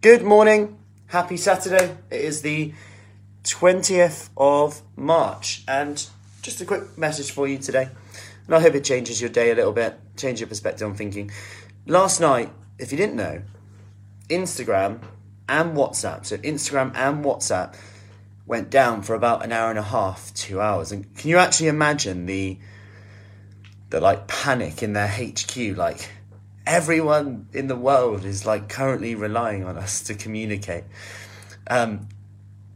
Good morning, happy Saturday. It is the 20th of March and just a quick message for you today. And I hope it changes your day a little bit, change your perspective on thinking. Last night, if you didn't know, Instagram and WhatsApp, went down for about an hour and a half, 2 hours. And can you actually imagine the like panic in their HQ? Like, everyone in the world is like currently relying on us to communicate. Can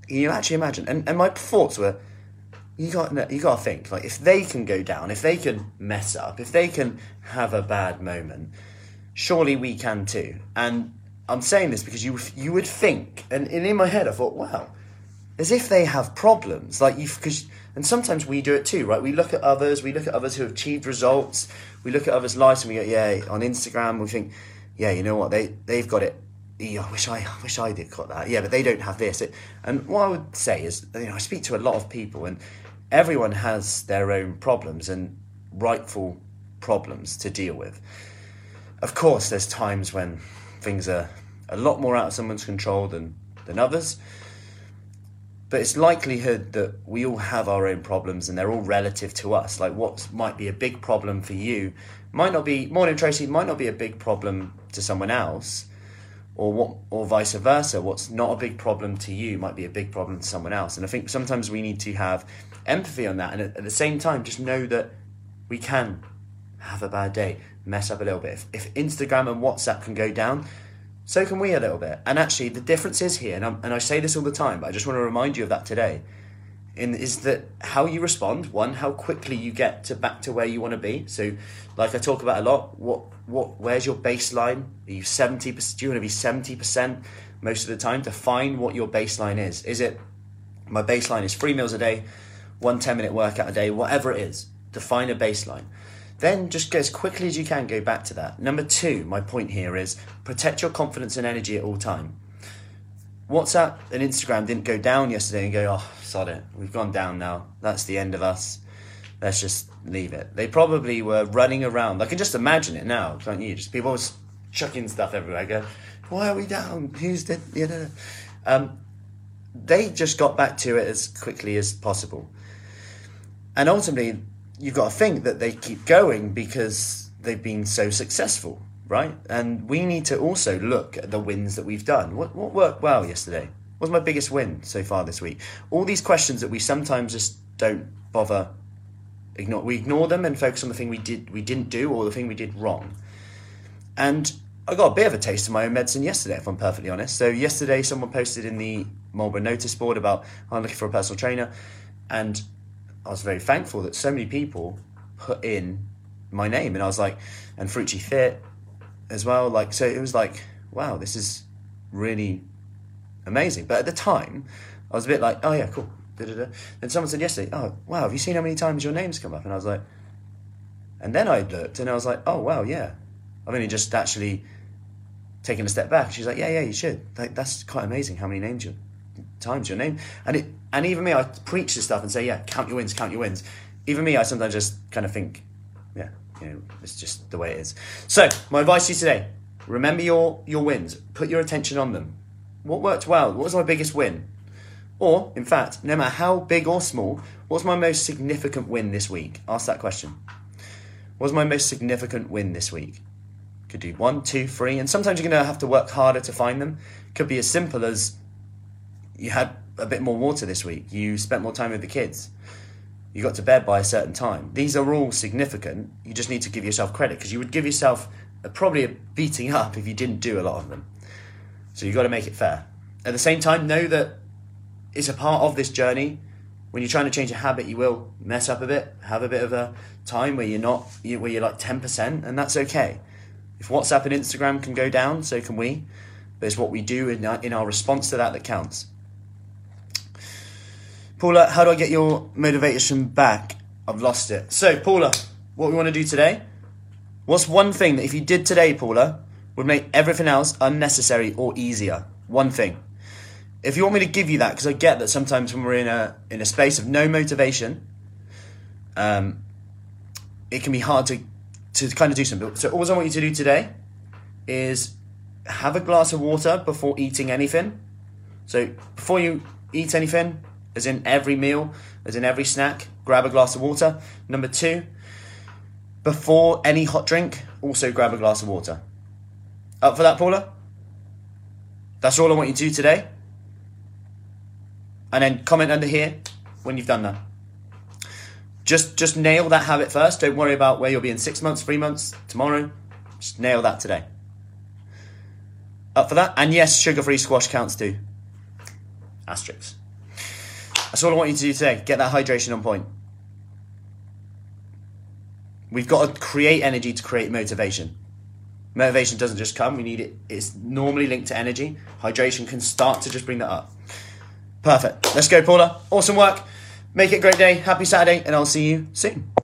you actually imagine? And my thoughts were, you got to think, like, if they can go down, if they can mess up, if they can have a bad moment, surely we can too. And I'm saying this because you would think, and in my head I thought, wow, as if they have problems, like and sometimes we do it too, right? We look at others, who have achieved results, we look at others' lives and we go, yeah, on Instagram, we think, yeah, you know what, they've got it. Yeah, I wish I did got that. Yeah, but they don't have this. And what I would say is, you know, I speak to a lot of people and everyone has their own problems and rightful problems to deal with. Of course, there's times when things are a lot more out of someone's control than others. But it's likelihood that we all have our own problems and they're all relative to us. Like, what might be a big problem for you might not be a big problem to someone else, or vice versa. What's not a big problem to you might be a big problem to someone else. And I think sometimes we need to have empathy on that. And at the same time, just know that we can have a bad day, mess up a little bit. If Instagram and WhatsApp can go down, so can we a little bit. And actually, the difference is here, and I say this all the time, but I just want to remind you of that today, is that how you respond, one, how quickly you get back to where you want to be. So, like I talk about a lot, where's your baseline? Are you 70%? Do you want to be 70% most of the time? Define what your baseline is. Is it, my baseline is 3 meals a day, 1 10-minute workout a day, whatever it is. Define a baseline. Then just go as quickly as you can, go back to that. Number two, my point here is protect your confidence and energy at all time. WhatsApp and Instagram didn't go down yesterday and go, oh, sod it, we've gone down now. That's the end of us. Let's just leave it. They probably were running around. I can just imagine it now, can't you? Just people always chucking stuff everywhere. I go, why are we down? Who's dead? You know. They just got back to it as quickly as possible. And ultimately, you've got to think that they keep going because they've been so successful, right? And we need to also look at the wins that we've done. What worked well yesterday? What was my biggest win so far this week? All these questions that we sometimes just don't bother ignore. We ignore them and focus on the thing we didn't do or the thing we did wrong. And I got a bit of a taste of my own medicine yesterday, if I'm perfectly honest. So yesterday, someone posted in the Marlborough Notice Board about, I'm looking for a personal trainer, and I was very thankful that so many people put in my name, and I was like, and Fruity Fit as well. Like, so it was like, wow, this is really amazing. But at the time, I was a bit like, oh yeah, cool. Da-da-da. Then someone said yesterday, oh wow, have you seen how many times your name's come up? And I was like, and then I looked and I was like, oh wow, yeah. I've only just actually taken a step back. She's like, yeah, you should. Like, that's quite amazing how many names times your name. And even me, I preach this stuff and say, yeah, count your wins. Even me, I sometimes just kind of think, yeah, you know, it's just the way it is. So my advice to you today, remember your wins, put your attention on them. What worked well? What was my biggest win? Or, in fact, no matter how big or small, what's my most significant win this week? Ask that question. What's my most significant win this week? Could do 1, 2, 3, and sometimes you're going to have to work harder to find them. Could be as simple as you had a bit more water this week. You spent more time with the kids. You got to bed by a certain time. These are all significant. You just need to give yourself credit because you would give yourself probably a beating up if you didn't do a lot of them. So you've got to make it fair. At the same time, know that it's a part of this journey. When you're trying to change a habit, you will mess up a bit, have a bit of a time where you're like 10%, and that's okay. If WhatsApp and Instagram can go down, so can we. But it's what we do in our response to that counts. Paula, how do I get your motivation back? I've lost it. So, Paula, what we want to do today? What's one thing that if you did today, Paula, would make everything else unnecessary or easier? One thing. If you want me to give you that, because I get that sometimes when we're in a space of no motivation, it can be hard to kind of do something. So all I want you to do today is have a glass of water before eating anything. So before you eat anything, as in every meal, as in every snack, grab a glass of water. Number two, before any hot drink, also grab a glass of water. Up for that, Paula? That's all I want you to do today. And then comment under here when you've done that. Just nail that habit first. Don't worry about where you'll be in 6 months, 3 months, tomorrow. Just nail that today. Up for that? And yes, sugar-free squash counts too. Asterisks. That's all I want you to do today. Get that hydration on point. We've got to create energy to create motivation. Motivation doesn't just come. We need it. It's normally linked to energy. Hydration can start to just bring that up. Perfect. Let's go, Paula. Awesome work. Make it a great day. Happy Saturday, and I'll see you soon.